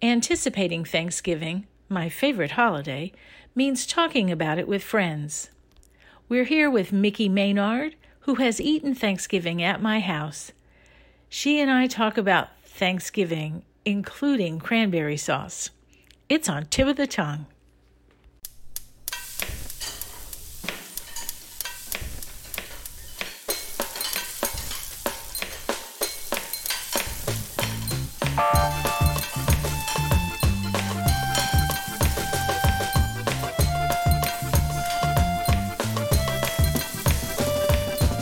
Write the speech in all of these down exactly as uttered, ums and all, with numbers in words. Anticipating Thanksgiving, my favorite holiday, means talking about it with friends. We're here with Micki Maynard, who has eaten Thanksgiving at my house. She and I talk about Thanksgiving, including cranberry sauce. It's on Tip of the Tongue.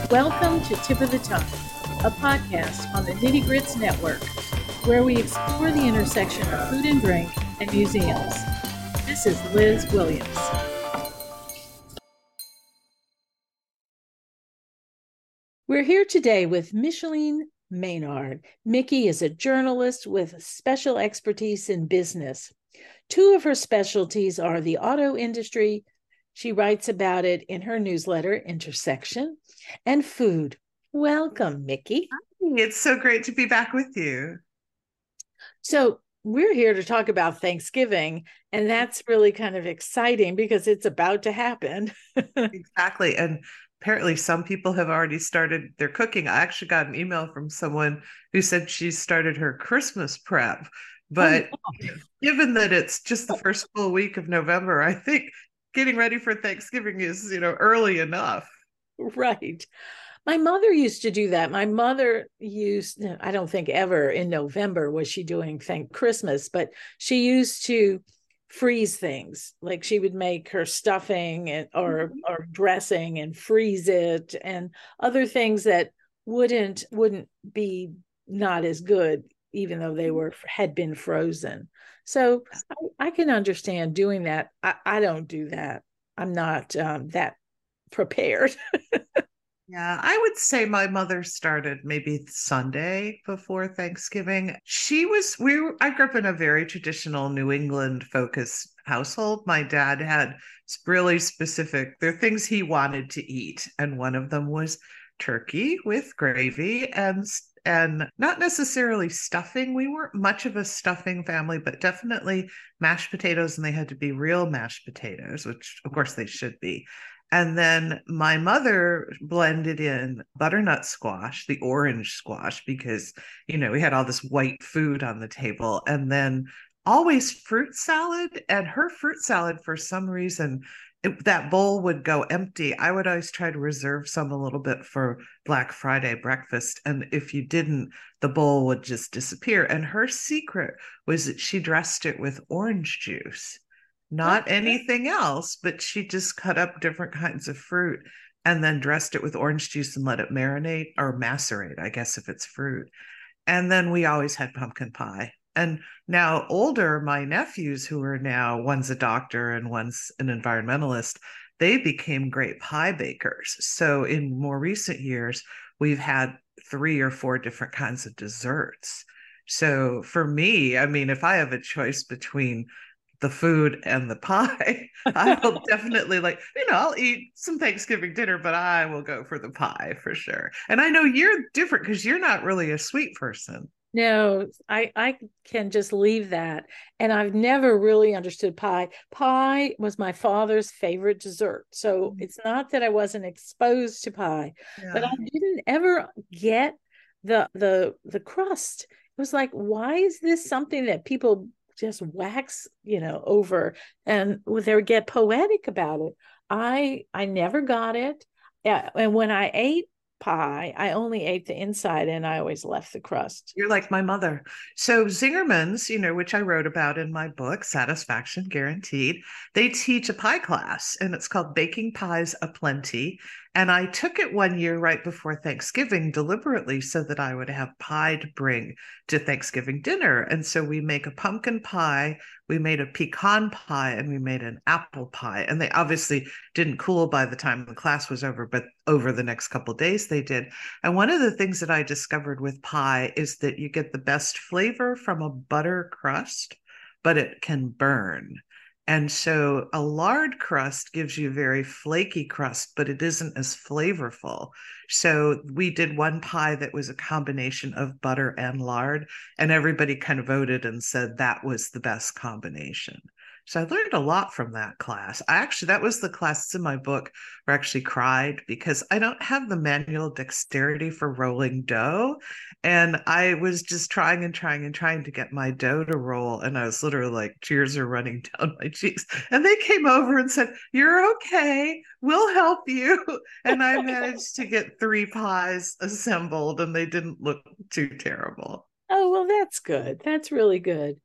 Welcome to Tip of the Tongue, a podcast on the Nitty Grits Network, where we explore the intersection of food and drink and museums. This is Liz Williams. We're here today with Micheline Maynard. Micki is a journalist with special expertise in business. Two of her specialties are the auto industry. She writes about it in her newsletter, Intersection, and food. Welcome, Micki. Hi, it's so great to be back with you. So we're here to talk about Thanksgiving, and that's really kind of exciting because it's about to happen. Exactly. And apparently some people have already started their cooking. I actually got an email from someone who said she started her Christmas prep. But oh, no. Given that it's just the first full week of November, I think getting ready for Thanksgiving is, you know, early enough. Right. My mother used to do that. My mother used, I don't think ever in November was she doing thank Christmas, but she used to freeze things. Like she would make her stuffing and or mm-hmm. or dressing and freeze it, and other things that wouldn't wouldn't be not as good, even though they were had been frozen. So I, I can understand doing that. I, I don't do that. I'm not um, that prepared. Yeah, I would say my mother started maybe Sunday before Thanksgiving. She was, we were, I grew up in a very traditional New England focused household. My dad had really specific, there are things he wanted to eat. And one of them was turkey with gravy and And not necessarily stuffing. We weren't much of a stuffing family, but definitely mashed potatoes, and they had to be real mashed potatoes, which of course they should be. And then my mother blended in butternut squash, the orange squash, because, you know, we had all this white food on the table, and then always fruit salad. And her fruit salad, for some reason, if that bowl would go empty. I would always try to reserve some a little bit for Black Friday breakfast. And if you didn't, the bowl would just disappear. And her secret was that she dressed it with orange juice, not okay. anything else, but she just cut up different kinds of fruit and then dressed it with orange juice and let it marinate or macerate, I guess, if it's fruit. And then we always had pumpkin pie. And now older, my nephews, who are now, one's a doctor and one's an environmentalist, they became great pie bakers. So in more recent years, we've had three or four different kinds of desserts. So for me, I mean, if I have a choice between the food and the pie, I will definitely like, you know, I'll eat some Thanksgiving dinner, but I will go for the pie for sure. And I know you're different because you're not really a sweet person. No, I, I can just leave that. And I've never really understood pie. Pie was my father's favorite dessert. So mm-hmm. it's not that I wasn't exposed to pie, yeah. but I didn't ever get the the the crust. It was like, why is this something that people just wax, you know, over, and they would get poetic about it? I I never got it. And when I ate pie, I only ate the inside, and I always left the crust. You're like my mother. So Zingerman's, you know, which I wrote about in my book, Satisfaction Guaranteed, they teach a pie class, and it's called Baking Pies Aplenty. And I took it one year right before Thanksgiving deliberately so that I would have pie to bring to Thanksgiving dinner. And so we make a pumpkin pie, we made a pecan pie, and we made an apple pie. And they obviously didn't cool by the time the class was over, but over the next couple of days they did. And one of the things that I discovered with pie is that you get the best flavor from a butter crust, but it can burn. And so a lard crust gives you very flaky crust, but it isn't as flavorful. So we did one pie that was a combination of butter and lard, and everybody kind of voted and said that was the best combination. So I learned a lot from that class. I actually, that was the class in my book where I actually cried because I don't have the manual dexterity for rolling dough. And I was just trying and trying and trying to get my dough to roll. And I was literally like, tears are running down my cheeks. And they came over and said, you're okay, we'll help you. And I managed to get three pies assembled and they didn't look too terrible. Oh, well, that's good. That's really good.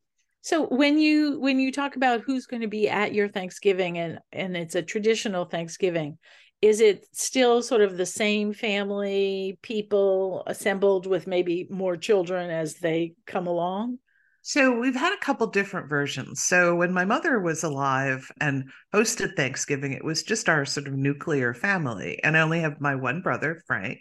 So when you when you talk about who's going to be at your Thanksgiving and, and it's a traditional Thanksgiving, is it still sort of the same family people assembled with maybe more children as they come along? So we've had a couple different versions. So when my mother was alive and hosted Thanksgiving, it was just our sort of nuclear family. And I only have my one brother, Frank.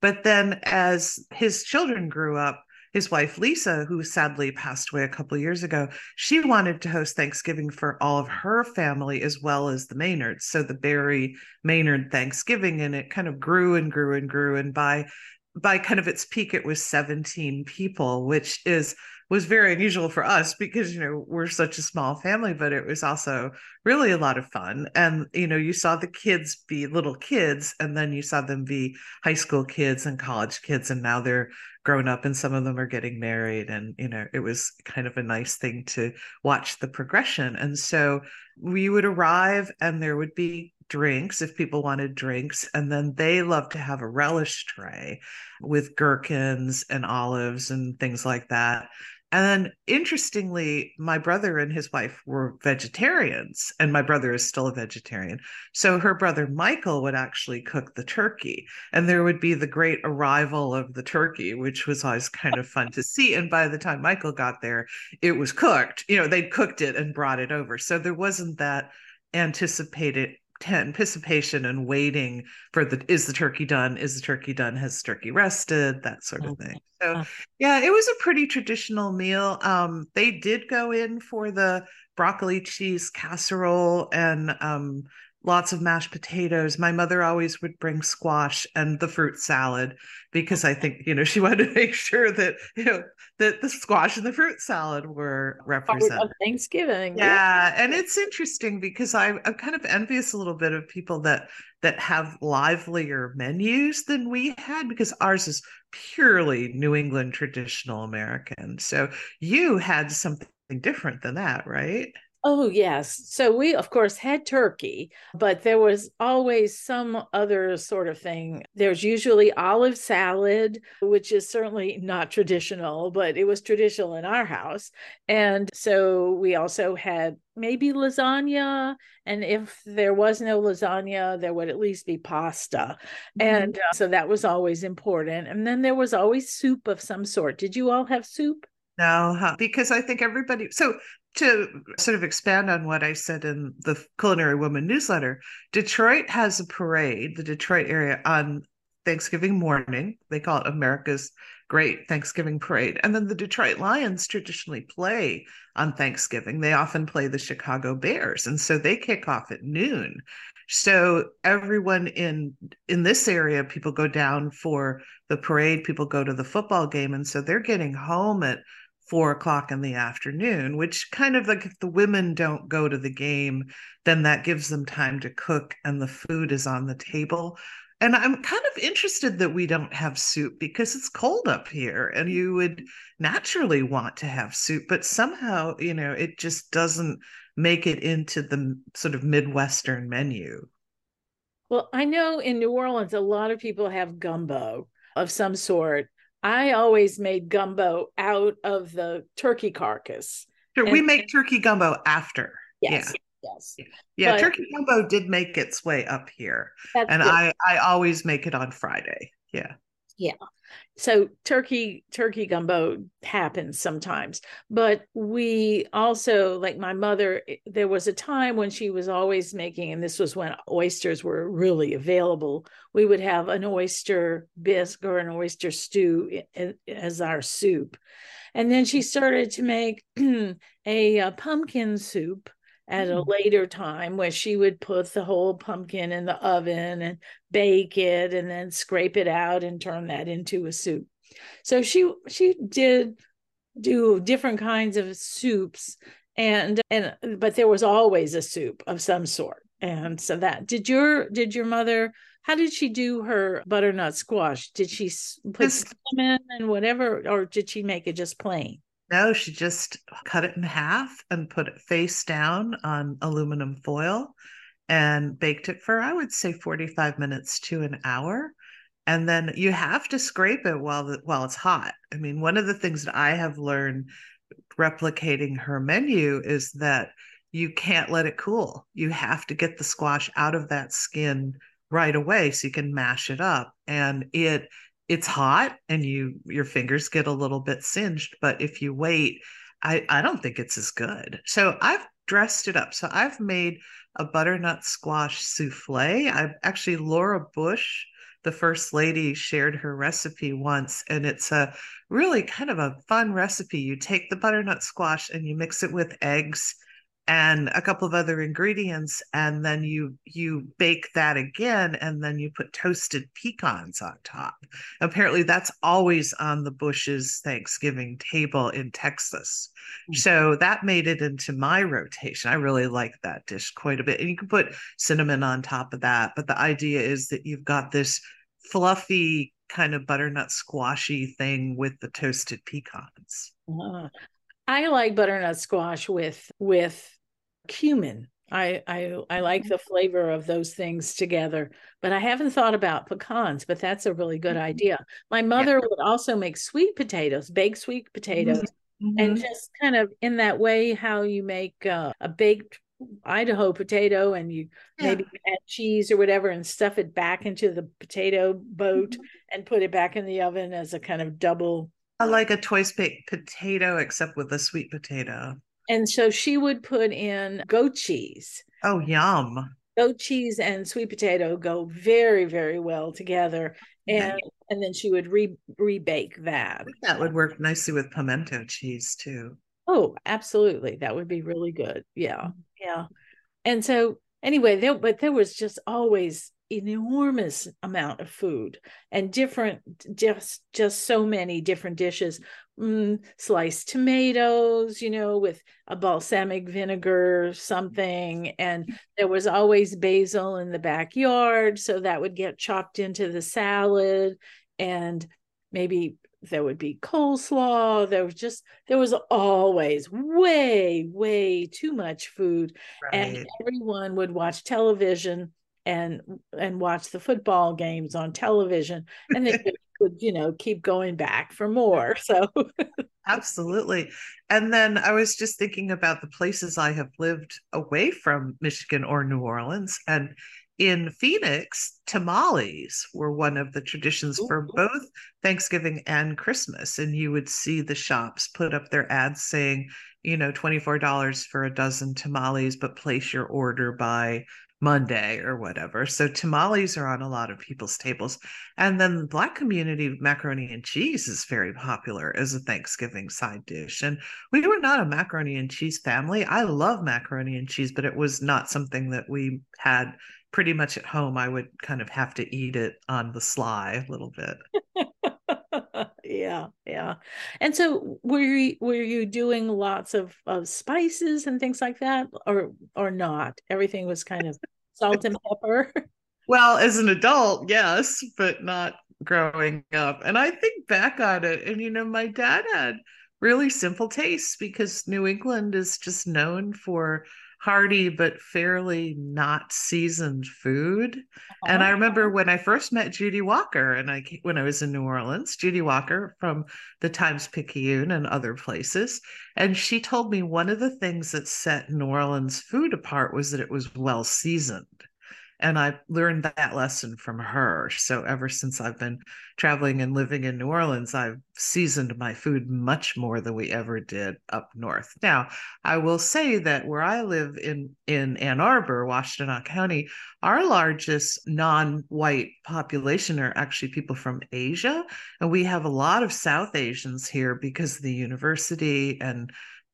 But then as his children grew up, his wife, Lisa, who sadly passed away a couple of years ago, she wanted to host Thanksgiving for all of her family as well as the Maynards. So the Barry Maynard Thanksgiving, and it kind of grew and grew and grew. And by by kind of its peak, it was seventeen people, which is was very unusual for us because, you know, we're such a small family, but it was also really a lot of fun. And, you know, you saw the kids be little kids, and then you saw them be high school kids and college kids. And now they're grown up and some of them are getting married. And, you know, it was kind of a nice thing to watch the progression. And so we would arrive and there would be drinks if people wanted drinks. And then they love to have a relish tray with gherkins and olives and things like that. And then interestingly, my brother and his wife were vegetarians, and my brother is still a vegetarian. So her brother, Michael, would actually cook the turkey, and there would be the great arrival of the turkey, which was always kind of fun to see. And by the time Michael got there, it was cooked, you know, they'd cooked it and brought it over. So there wasn't that anticipated anticipation and waiting for the, is the turkey done? Is the turkey done? Has turkey rested? That sort of thing. So yeah, it was a pretty traditional meal. Um, they did go in for the broccoli cheese casserole and um, lots of mashed potatoes. My mother always would bring squash and the fruit salad because I think, you know, she wanted to make sure that, you know, that the squash and the fruit salad were represented. Thanksgiving. Yeah. And it's interesting because I, I'm kind of envious a little bit of people that that have livelier menus than we had, because ours is purely New England traditional American. So you had something different than that, right? Oh, yes. So we, of course, had turkey, but there was always some other sort of thing. There's usually olive salad, which is certainly not traditional, but it was traditional in our house. And so we also had maybe lasagna. And if there was no lasagna, there would at least be pasta. Mm-hmm. And uh, so that was always important. And then there was always soup of some sort. Did you all have soup? No, huh? Because I think everybody, so to sort of expand on what I said in the Culinary Woman newsletter, Detroit has a parade, the Detroit area, on Thanksgiving morning. They call it America's Great Thanksgiving Parade. And then the Detroit Lions traditionally play on Thanksgiving. They often play the Chicago Bears. And so they kick off at noon. So everyone in in this area, people go down for the parade, people go to the football game. And so they're getting home at four o'clock in the afternoon, which kind of like if the women don't go to the game, then that gives them time to cook and the food is on the table. And I'm kind of interested that we don't have soup because it's cold up here and you would naturally want to have soup, but somehow, you know, it just doesn't make it into the sort of Midwestern menu. Well, I know in New Orleans, a lot of people have gumbo of some sort. I always made gumbo out of the turkey carcass. Sure, and we make turkey gumbo after. Yes, yeah. yes. Yeah, but turkey gumbo did make its way up here. And I, I always make it on Friday. Yeah. Yeah. So turkey, turkey gumbo happens sometimes. But we also, like my mother, there was a time when she was always making, and this was when oysters were really available, we would have an oyster bisque or an oyster stew as our soup. And then she started to make a, a pumpkin soup at a later time, where she would put the whole pumpkin in the oven and bake it and then scrape it out and turn that into a soup. So she she did do different kinds of soups, and and but there was always a soup of some sort. And so that did your did your mother, how did she do her butternut squash? Did she put cinnamon and whatever, or did she make it just plain? No, she just cut it in half and put it face down on aluminum foil and baked it for, I would say, forty-five minutes to an hour. And then you have to scrape it while the, while it's hot. I mean, one of the things that I have learned replicating her menu is that you can't let it cool. You have to get the squash out of that skin right away so you can mash it up. And it It's hot and you your fingers get a little bit singed, but if you wait, I, I don't think it's as good. So I've dressed it up. So I've made a butternut squash souffle. I've actually, Laura Bush, the first lady, shared her recipe once, and it's a really kind of a fun recipe. You take the butternut squash and you mix it with eggs and a couple of other ingredients, and then you you bake that again, and then you put toasted pecans on top. Apparently that's always on the Bush's Thanksgiving table in Texas. Mm-hmm. So that made it into my rotation. I really like that dish quite a bit. And you can put cinnamon on top of that, but the idea is that you've got this fluffy kind of butternut squashy thing with the toasted pecans. Uh-huh. I like butternut squash with with cumin. I, I I like the flavor of those things together, but I haven't thought about pecans, but that's a really good idea. My mother yeah. would also make sweet potatoes, baked sweet potatoes, mm-hmm. and just kind of in that way how you make uh, a baked Idaho potato and you yeah. maybe add cheese or whatever and stuff it back into the potato boat mm-hmm. and put it back in the oven as a kind of double. I like a twice baked potato, except with a sweet potato. And so she would put in goat cheese. Oh, yum. Goat cheese and sweet potato go very, very well together. And yeah. and then she would re rebake that. That would work nicely with pimento cheese too. Oh, absolutely. That would be really good. Yeah. Yeah. And so anyway, there, but there was just always an enormous amount of food and different, just just so many different dishes, mm, sliced tomatoes, you know, with a balsamic vinegar or something. And there was always basil in the backyard. So that would get chopped into the salad, and maybe there would be coleslaw. There was just, there was always way, way too much food. Right. And everyone would watch television and and watch the football games on television, and they could, you know, keep going back for more. So absolutely. And then I was just thinking about the places I have lived away from Michigan or New Orleans, and in Phoenix, tamales were one of the traditions Ooh. For both Thanksgiving and Christmas. And you would see the shops put up their ads saying, you know, twenty-four dollars for a dozen tamales, but place your order by Monday or whatever. So tamales are on a lot of people's tables. And then the Black community, macaroni and cheese is very popular as a Thanksgiving side dish. And we were not a macaroni and cheese family. I love macaroni and cheese, but it was not something that we had pretty much at home. I would kind of have to eat it on the sly a little bit. Yeah, yeah. And so were you were you doing lots of, of spices and things like that, or or not? Everything was kind of salt and pepper. Well, as an adult, yes, but not growing up. And I think back on it, and you know, my dad had really simple tastes because New England is just known for hearty but fairly not seasoned food. Uh-huh. And I remember when I first met Judy Walker, and I when I was in New Orleans, Judy Walker from the Times-Picayune and other places, and she told me one of the things that set New Orleans food apart was that it was well seasoned. And I learned that lesson from her. So ever since I've been traveling and living in New Orleans, I've seasoned my food much more than we ever did up north. Now, I will say that where I live in, in Ann Arbor, Washtenaw County, our largest non-white population are actually people from Asia. And we have a lot of South Asians here because of the university and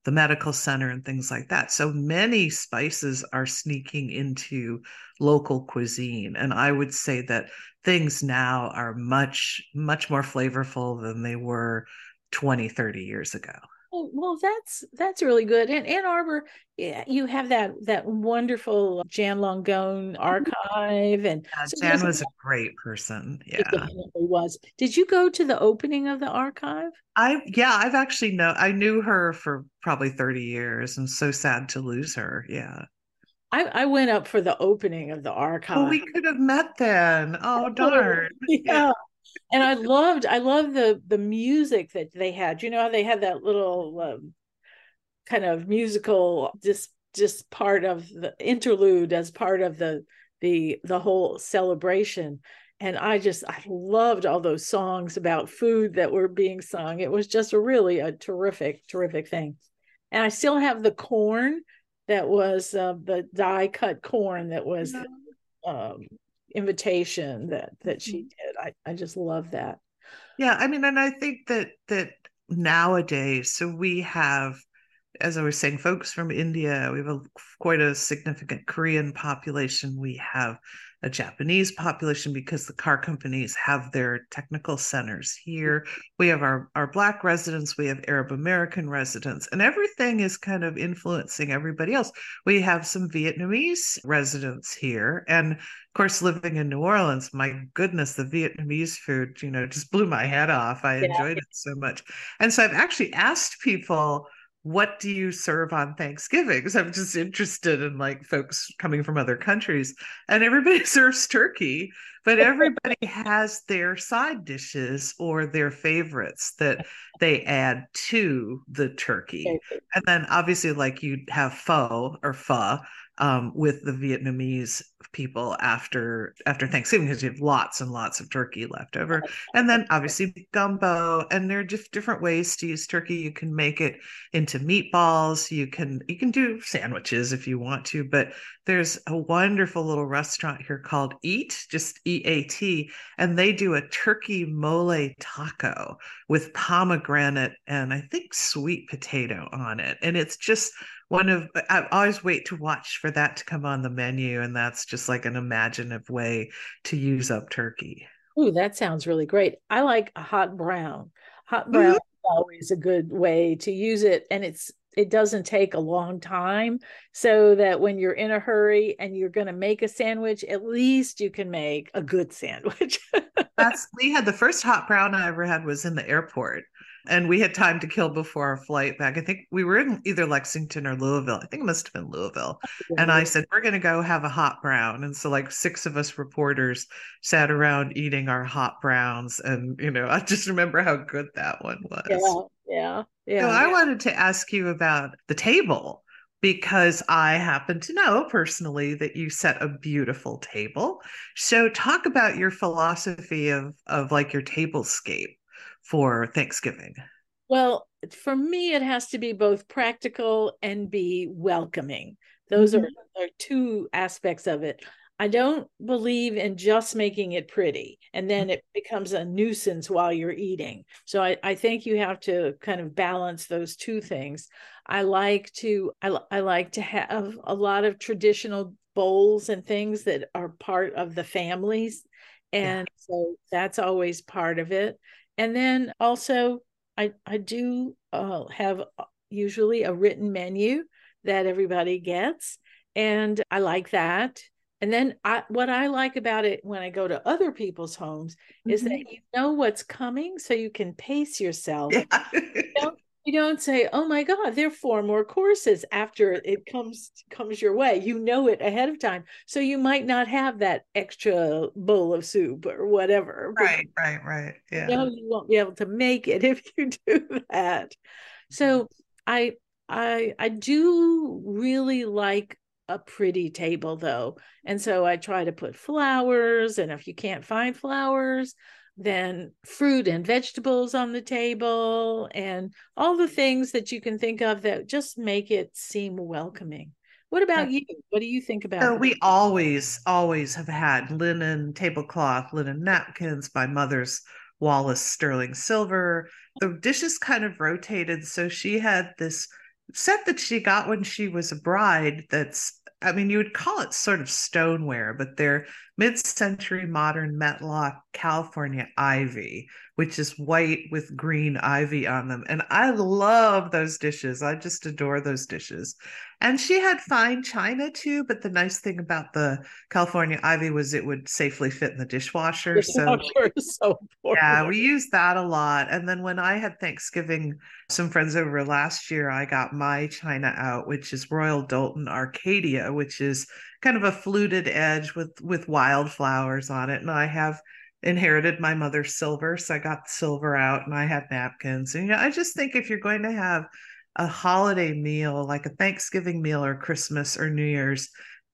the medical center and things like that. So many spices are sneaking into local cuisine. And I would say that things now are much, much more flavorful than they were twenty, thirty years ago. Oh, well, that's that's really good. And Ann Arbor, yeah, you have that that wonderful Jan Longone archive. And yeah, so Jan was a great person. Yeah, it definitely was. Did you go to the opening of the archive? I yeah, I've actually know I knew her for probably thirty years. I'm so sad to lose her. Yeah. I, I went up for the opening of the archive. Oh, we could have met then. Oh, darn. Yeah. yeah. And I loved, I loved the the music that they had. You know how they had that little um, kind of musical, just just part of the interlude as part of the the the whole celebration. And I just, I loved all those songs about food that were being sung. It was just really a terrific, terrific thing. And I still have the corn that was uh, the die cut corn that was. Um, invitation that that she did. I, I just love that. Yeah, I mean, and I think that that nowadays, so we have, as I was saying, folks from India, we have a, quite a significant Korean population. We have a Japanese population because the car companies have their technical centers here. We have our, our Black residents. We have Arab American residents, and everything is kind of influencing everybody else. We have some Vietnamese residents here. And of course, living in New Orleans, my goodness, the Vietnamese food, you know, just blew my head off. I yeah. enjoyed it so much. And so I've actually asked people, what do you serve on Thanksgiving? Because I'm just interested in like folks coming from other countries, and everybody serves turkey, but everybody has their side dishes or their favorites that they add to the turkey. And then obviously, like, you have pho or pho um, with the Vietnamese people after, after Thanksgiving, because you have lots and lots of turkey left over. And then obviously gumbo, and there are just different ways to use turkey. You can make it into meatballs. You can, you can do sandwiches if you want to, but there's a wonderful little restaurant here called Eat, just E A T, and they do a turkey mole taco with pomegranate and I think sweet potato on it. And it's just one of, I always wait to watch for that to come on the menu. And that's just like an imaginative way to use up turkey. Ooh, that sounds really great. I like a hot brown. Hot brown mm-hmm. is always a good way to use it. And it's, it doesn't take a long time, so that when you're in a hurry and you're going to make a sandwich, at least you can make a good sandwich. That's, we had the first hot brown I ever had was in the airport. And we had time to kill before our flight back. I think we were in either Lexington or Louisville. I think it must have been Louisville. Mm-hmm. And I said, we're going to go have a hot brown. And so like six of us reporters sat around eating our hot browns. And, you know, I just remember how good that one was. Yeah, yeah, yeah. So I yeah. wanted to ask you about the table, because I happen to know personally that you set a beautiful table. So talk about your philosophy of, of like your tablescape for Thanksgiving. Well, for me, it has to be both practical and be welcoming. Those mm-hmm. are, are two aspects of it. I don't believe in just making it pretty and then it becomes a nuisance while you're eating. So I, I think you have to kind of balance those two things. I like to, I, I like to have a lot of traditional bowls and things that are part of the families. And yeah. so that's always part of it. And then also, I, I do uh, have usually a written menu that everybody gets, and I like that. And then I, what I like about it when I go to other people's homes mm-hmm. is that you know what's coming, so you can pace yourself. Yeah. you don't, you don't say, oh my God, there are four more courses after it comes comes your way. You know it ahead of time. So you might not have that extra bowl of soup or whatever. Right, right, right. Yeah. You know you won't be able to make it if you do that. So I I I do really like a pretty table though. And so I try to put flowers, and if you can't find flowers, then fruit and vegetables on the table, and all the things that you can think of that just make it seem welcoming. What about you? What do you think about so it? We always, always have had linen tablecloth, linen napkins, my mother's Wallace Sterling Silver. The dishes kind of rotated. So she had this set that she got when she was a bride that's, I mean, you would call it sort of stoneware, but they're mid-century modern Metlox California Ivy, which is white with green ivy on them. And I love those dishes. I just adore those dishes. And she had fine china too, but the nice thing about the California Ivy was it would safely fit in the dishwasher. So, so yeah, we used that a lot. And then when I had Thanksgiving, some friends over last year, I got my china out, which is Royal Doulton Arcadia, which is kind of a fluted edge with, with wildflowers on it. And I have inherited my mother's silver, so I got the silver out and I had napkins. And you know, I just think if you're going to have a holiday meal, like a Thanksgiving meal or Christmas or New Year's,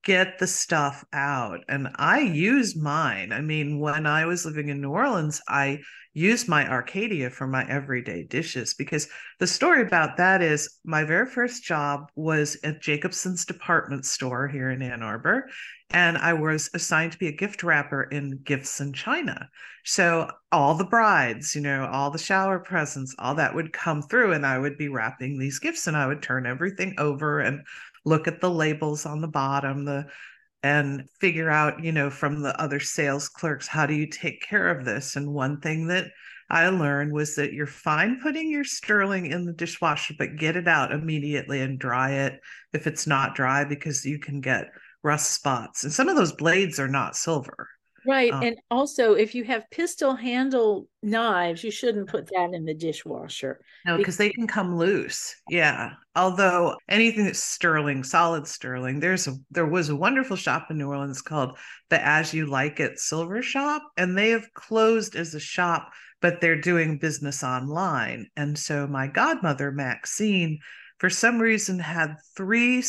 get the stuff out. And I use mine. I mean, when I was living in New Orleans, I used my Arcadia for my everyday dishes, because the story about that is my very first job was at Jacobson's department store here in Ann Arbor. And I was assigned to be a gift wrapper in gifts and china. So all the brides, you know, all the shower presents, all that would come through and I would be wrapping these gifts and I would turn everything over and look at the labels on the bottom, the and figure out, you know, from the other sales clerks, how do you take care of this? And one thing that I learned was that you're fine putting your sterling in the dishwasher, but get it out immediately and dry it if it's not dry, because you can get rust spots. And some of those blades are not silver. Right. Um, and also, if you have pistol handle knives, you shouldn't put that in the dishwasher. No, because they can come loose. Yeah. Although anything that's sterling, solid sterling, there's a, there was a wonderful shop in New Orleans called the As You Like It Silver Shop, and they have closed as a shop, but they're doing business online. And so my godmother, Maxine, for some reason had three,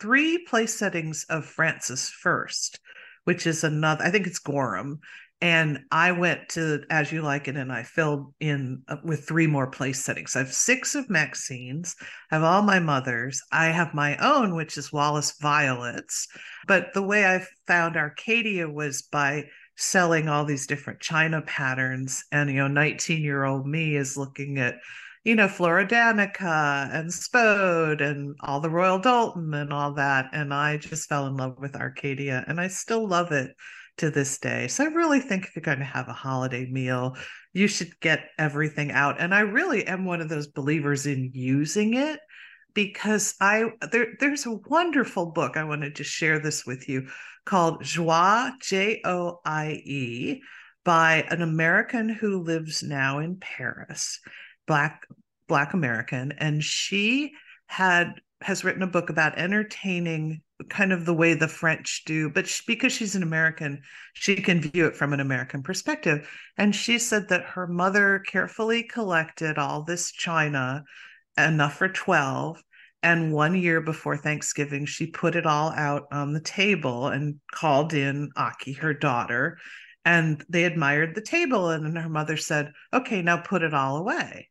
three place settings of Francis First, which is another, I think it's Gorham. And I went to As You Like It and I filled in with three more place settings. I have six of Maxine's, I have all my mother's, I have my own, which is Wallace Violet's. But the way I found Arcadia was by selling all these different china patterns. And, you know, nineteen year old me is looking at, you know, Floridanica and Spode and all the Royal Doulton and all that. And I just fell in love with Arcadia and I still love it to this day. So I really think if you're going to have a holiday meal, you should get everything out. And I really am one of those believers in using it, because I there, there's a wonderful book. I wanted to share this with you called Joie, J O I E, by an American who lives now in Paris, Black Black American, and she had has written a book about entertaining kind of the way the French do, but she, because she's an American, she can view it from an American perspective. And she said that her mother carefully collected all this china, enough for twelve, and one year before Thanksgiving, she put it all out on the table and called in Aki, her daughter, and they admired the table. And then her mother said, okay, now put it all away.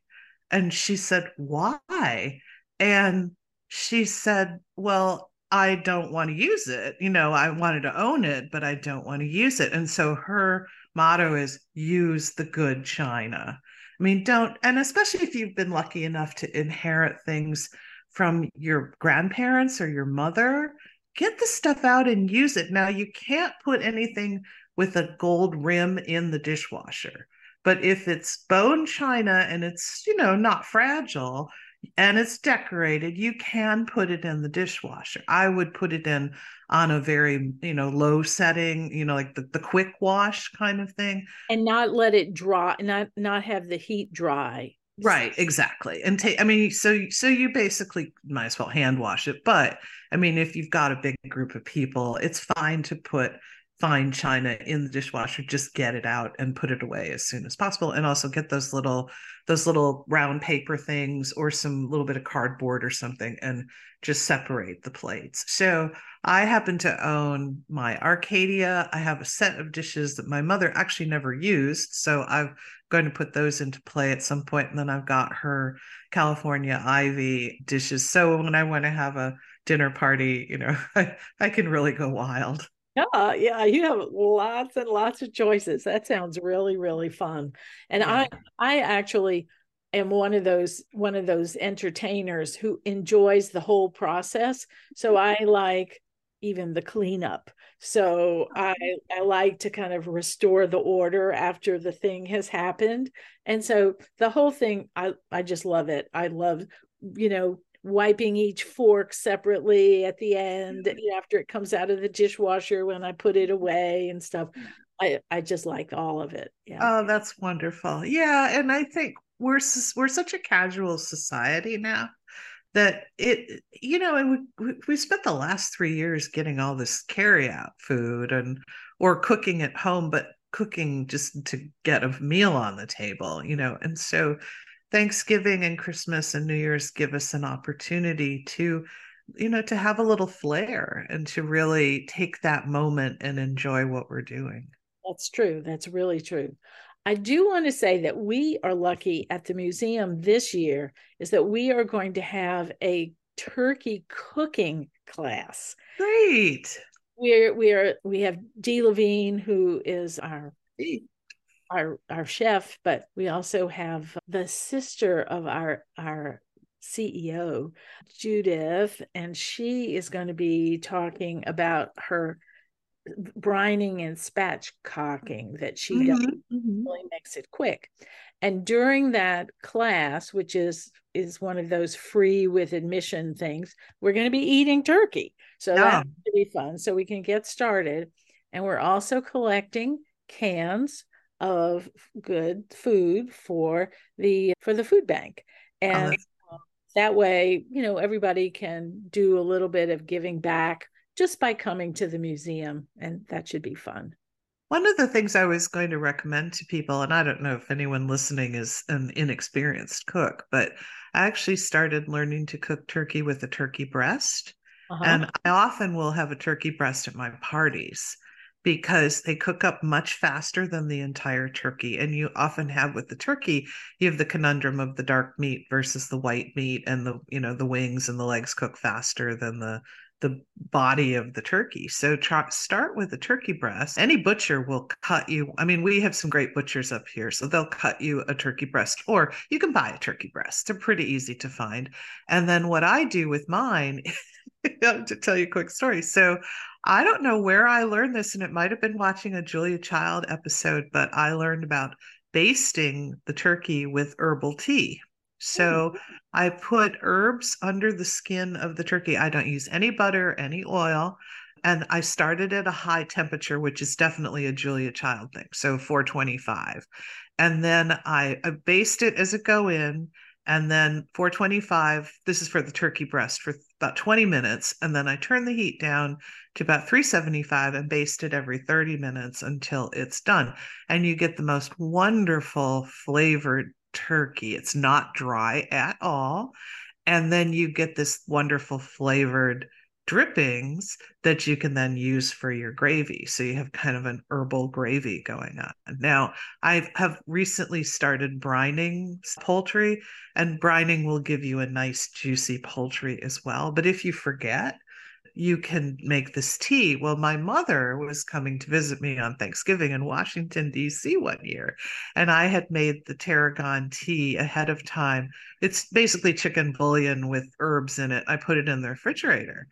And she said, why? And she said, well, I don't want to use it. You know, I wanted to own it, but I don't want to use it. And so her motto is use the good china. I mean, don't, and especially if you've been lucky enough to inherit things from your grandparents or your mother, get the stuff out and use it. Now, you can't put anything with a gold rim in the dishwasher. But if it's bone china and it's, you know, not fragile and it's decorated, you can put it in the dishwasher. I would put it in on a very, you know, low setting, you know, like the, the quick wash kind of thing. And not let it dry, not, not have the heat dry. Right, exactly. And take, I mean, so, so you basically might as well hand wash it. But I mean, if you've got a big group of people, it's fine to put fine china in the dishwasher, just get it out and put it away as soon as possible. And also get those little, those little round paper things or some little bit of cardboard or something and just separate the plates. So I happen to own my Arcadia. I have a set of dishes that my mother actually never used. So I'm going to put those into play at some point. And then I've got her California Ivy dishes. So when I want to have a dinner party, you know, I, I can really go wild. Yeah, yeah, you have lots and lots of choices. That sounds really, really fun. And yeah. I I actually am one of those one of those entertainers who enjoys the whole process. So I like even the cleanup. So I, I like to kind of restore the order after the thing has happened. And so the whole thing, I, I just love it. I love, you know, wiping each fork separately at the end after it comes out of the dishwasher when I put it away and stuff. I, I just like all of it. Yeah. Oh, that's wonderful. Yeah. And I think we're, we're such a casual society now that it, you know, and we, we spent the last three years getting all this carryout food and, or cooking at home, but cooking just to get a meal on the table, you know? And so Thanksgiving and Christmas and New Year's give us an opportunity to, you know, to have a little flair and to really take that moment and enjoy what we're doing. That's true. That's really true. I do want to say that we are lucky at the museum this year is that we are going to have a turkey cooking class. Great. We're, we are, we have Dee Levine, who is our Our, our chef, but we also have the sister of our our C E O, Judith, and she is going to be talking about her brining and spatchcocking that she mm-hmm. does. Mm-hmm. Really makes it quick. And during that class, which is is one of those free with admission things, we're going to be eating turkey. So yeah. That's going to be fun. So we can get started. And we're also collecting cans of good food for the for the food bank, and uh-huh. um, that way, you know, everybody can do a little bit of giving back just by coming to the museum, and that should be fun. One of the things I was going to recommend to people, and I don't know if anyone listening is an inexperienced cook, but I actually started learning to cook turkey with a turkey breast, uh-huh. and I often will have a turkey breast at my parties, because they cook up much faster than the entire turkey. And you often have with the turkey, you have the conundrum of the dark meat versus the white meat, and the, you know, the wings and the legs cook faster than the, the body of the turkey. So try, start with the turkey breast. Any butcher will cut you. I mean, we have some great butchers up here, so they'll cut you a turkey breast, or you can buy a turkey breast. They're pretty easy to find. And then what I do with mine, to tell you a quick story. So I don't know where I learned this, and it might have been watching a Julia Child episode, but I learned about basting the turkey with herbal tea. So mm-hmm. I put herbs under the skin of the turkey. I don't use any butter, any oil, and I started at a high temperature, which is definitely a Julia Child thing, so four twenty-five. And then I, I baste it as it go in, and then four twenty-five, this is for the turkey breast, for about twenty minutes. And then I turn the heat down to about three seventy-five and baste it every thirty minutes until it's done. And you get the most wonderful flavored turkey. It's not dry at all. And then you get this wonderful flavored drippings that you can then use for your gravy. So you have kind of an herbal gravy going on. Now, I have recently started brining poultry, and brining will give you a nice juicy poultry as well. But if you forget, you can make this tea. Well, my mother was coming to visit me on Thanksgiving in Washington, D C one year, and I had made the tarragon tea ahead of time. It's basically chicken bouillon with herbs in it. I put it in the refrigerator.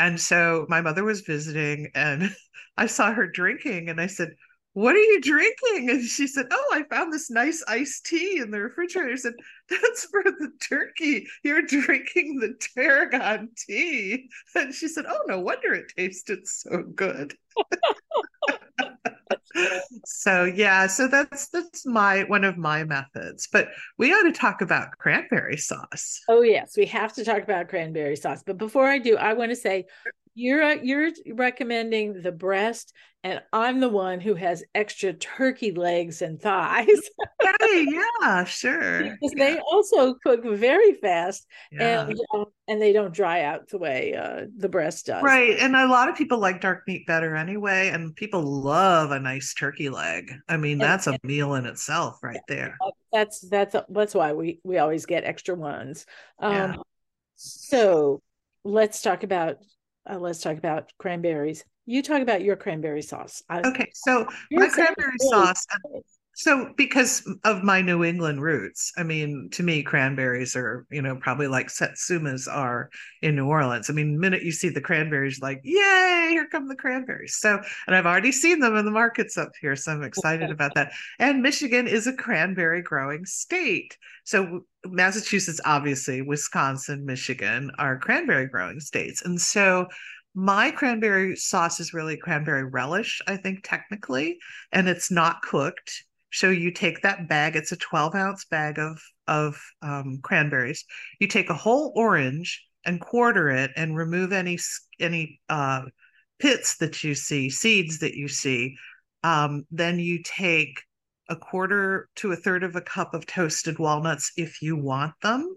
And so my mother was visiting, and I saw her drinking, and I said, "What are you drinking?" And she said, "Oh, I found this nice iced tea in the refrigerator." I said, "That's for the turkey. You're drinking the tarragon tea." And she said, "Oh, no wonder it tasted so good." So, yeah, so that's that's my one of my methods. But we ought to talk about cranberry sauce. Oh, yes, we have to talk about cranberry sauce. But before I do, I want to say, You're you're recommending the breast, and I'm the one who has extra turkey legs and thighs. Hey, yeah, sure. Because yeah. They also cook very fast, yeah. and um, and they don't dry out the way uh, the breast does. Right, and a lot of people like dark meat better anyway, and people love a nice turkey leg. I mean, and, that's and, a meal in itself, right yeah, there. That's that's that's why we we always get extra ones. Um, yeah. So let's talk about. Uh, let's talk about cranberries. You talk about your cranberry sauce. I, okay, so my cranberry sauce, So because of my New England roots, I mean, to me, cranberries are, you know, probably like satsumas are in New Orleans. I mean, the minute you see the cranberries, like, yay, here come the cranberries. So, and I've already seen them in the markets up here. So I'm excited about that. And Michigan is a cranberry growing state. So Massachusetts, obviously, Wisconsin, Michigan are cranberry growing states. And so my cranberry sauce is really cranberry relish, I think, technically, and it's not cooked. So you take that bag, it's a twelve ounce bag of, of um, cranberries. You take a whole orange and quarter it and remove any any uh, pits that you see, seeds that you see. Um, then you take a quarter to a third of a cup of toasted walnuts if you want them.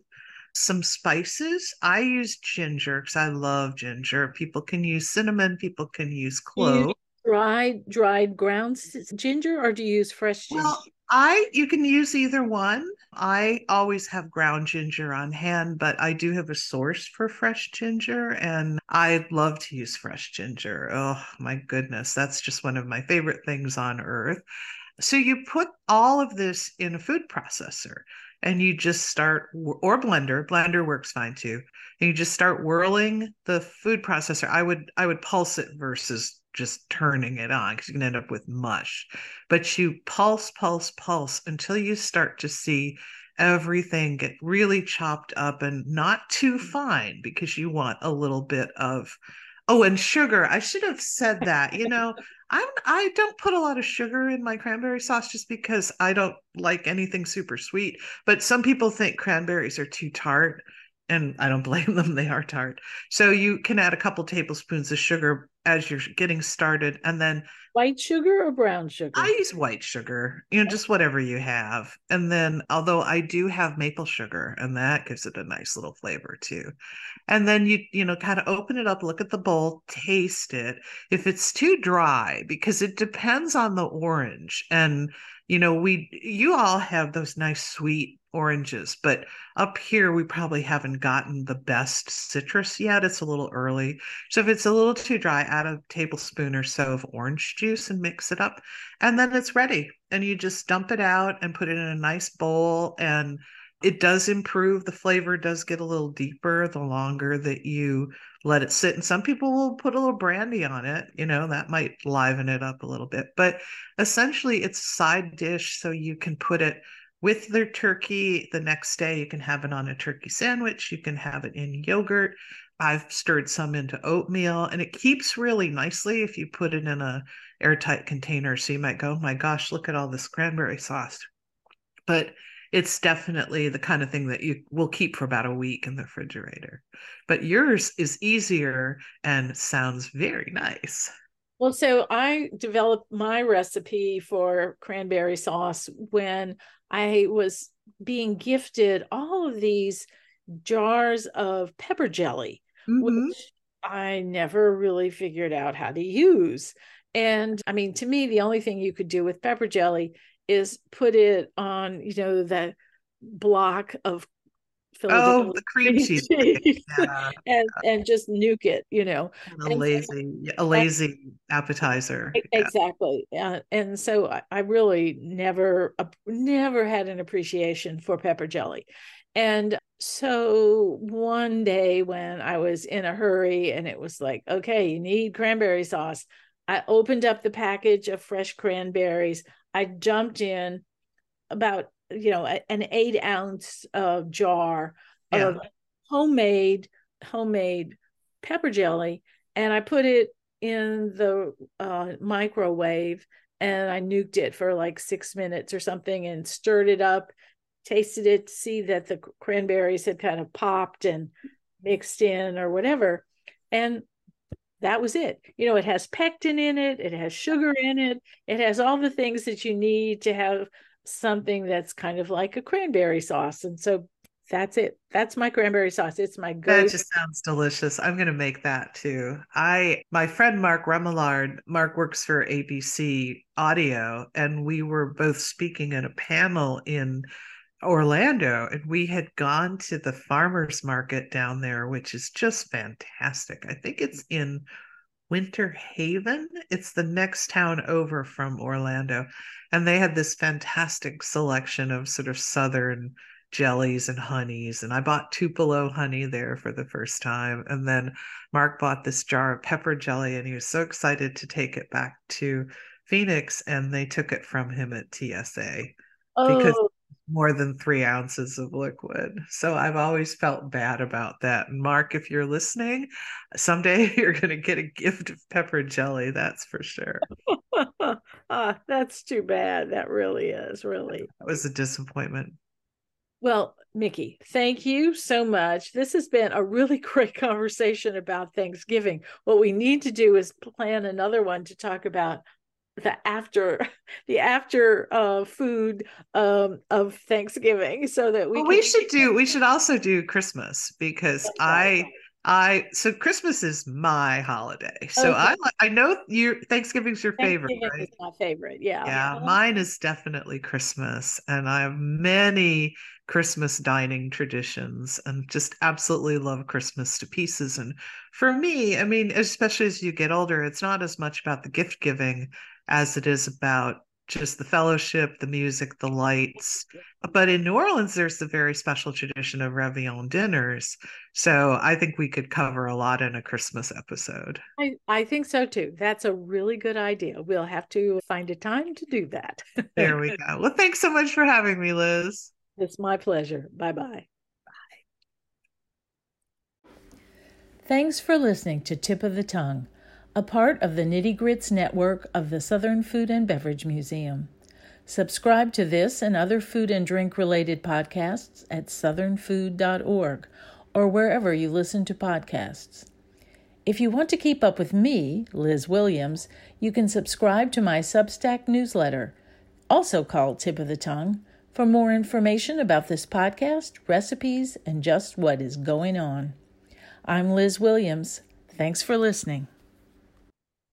Some spices. I use ginger because I love ginger. People can use cinnamon. People can use clove. Dried, dried ground ginger, or do you use fresh ginger? Well, I you can use either one. I always have ground ginger on hand, but I do have a source for fresh ginger, and I love to use fresh ginger. Oh my goodness, that's just one of my favorite things on earth. So you put all of this in a food processor, and you just start, or blender, blender works fine too. And you just start whirling the food processor. I would I would pulse it versus just turning it on, because you can end up with mush. But you pulse, pulse, pulse until you start to see everything get really chopped up and not too fine, because you want a little bit of, oh, and sugar. I should have said that, you know, I'm, I don't put a lot of sugar in my cranberry sauce just because I don't like anything super sweet, but some people think cranberries are too tart, and I don't blame them. They are tart. So you can add a couple tablespoons of sugar as you're getting started. And then white sugar or brown sugar? I use white sugar, you know, just whatever you have. And then, although I do have maple sugar, and that gives it a nice little flavor too. And then you, you know, kind of open it up, look at the bowl, taste it. If it's too dry, because it depends on the orange, and, you know, we, you all have those nice sweet oranges, but up here we probably haven't gotten the best citrus yet. It's a little early. So if it's a little too dry, add a tablespoon or so of orange juice and mix it up, and then it's ready. And you just dump it out and put it in a nice bowl, and it does improve. The flavor does get a little deeper the longer that you let it sit. And some people will put a little brandy on it, you know, that might liven it up a little bit, but essentially it's a side dish. So you can put it with their turkey the next day. You can have it on a turkey sandwich. You can have it in yogurt. I've stirred some into oatmeal, and it keeps really nicely if you put it in an airtight container. So you might go, oh my gosh, look at all this cranberry sauce. But it's definitely the kind of thing that you will keep for about a week in the refrigerator. But yours is easier and sounds very nice. Well, so I developed my recipe for cranberry sauce when I was being gifted all of these jars of pepper jelly, mm-hmm. which I never really figured out how to use. And I mean, to me, the only thing you could do with pepper jelly is put it on, you know, that block of Philadelphia oh, the cream cheese, cheese. Yeah. and and just nuke it, you know. And a and lazy, so, a lazy appetizer. Exactly, yeah. uh, and so I, I really never, uh, never had an appreciation for pepper jelly, and so one day when I was in a hurry and it was like, okay, you need cranberry sauce. I opened up the package of fresh cranberries. I jumped in about, you know, an eight ounce uh, jar yeah. of homemade, homemade pepper jelly. And I put it in the uh, microwave, and I nuked it for like six minutes or something and stirred it up, tasted it to see that the cranberries had kind of popped and mixed in or whatever. And that was it. You know, it has pectin in it. It has sugar in it. It has all the things that you need to have something that's kind of like a cranberry sauce. And so that's it. That's my cranberry sauce. It's my go. That just sounds delicious. I'm going to make that too. I, my friend, Mark Remillard, Mark works for A B C Audio, and we were both speaking at a panel in Orlando, and we had gone to the farmer's market down there, which is just fantastic. I think it's in Winter Haven. It's the next town over from Orlando. And they had this fantastic selection of sort of Southern jellies and honeys. And I bought Tupelo honey there for the first time. And then Mark bought this jar of pepper jelly, and he was so excited to take it back to Phoenix. And they took it from him at T S A oh. because more than three ounces of liquid. So I've always felt bad about that. And Mark, if you're listening, someday you're going to get a gift of pepper jelly. That's for sure. Oh, that's too bad. That really is, really. That was a disappointment. Well, Micki, thank you so much. This has been a really great conversation about Thanksgiving. What we need to do is plan another one to talk about the after the after uh, food um, of Thanksgiving, so that we well, can- we should do we should also do Christmas, because okay. I I so Christmas is my holiday. So okay. I I know your Thanksgiving's your Thanksgiving favorite, right? Is my favorite, yeah. Yeah, uh-huh. Mine is definitely Christmas, and I have many Christmas dining traditions and just absolutely love Christmas to pieces. And for me, I mean, especially as you get older, it's not as much about the gift giving as it is about just the fellowship, the music, the lights. But in New Orleans, there's the very special tradition of réveillon dinners. So I think we could cover a lot in a Christmas episode. I, I think so too. That's a really good idea. We'll have to find a time to do that. There we go. Well, thanks so much for having me, Liz. It's my pleasure. Bye-bye. Bye. Thanks for listening to Tip of the Tongue, a part of the Nitty Grits Network of the Southern Food and Beverage Museum. Subscribe to this and other food and drink-related podcasts at southern food dot org or wherever you listen to podcasts. If you want to keep up with me, Liz Williams, you can subscribe to my Substack newsletter, also called Tip of the Tongue, for more information about this podcast, recipes, and just what is going on. I'm Liz Williams. Thanks for listening.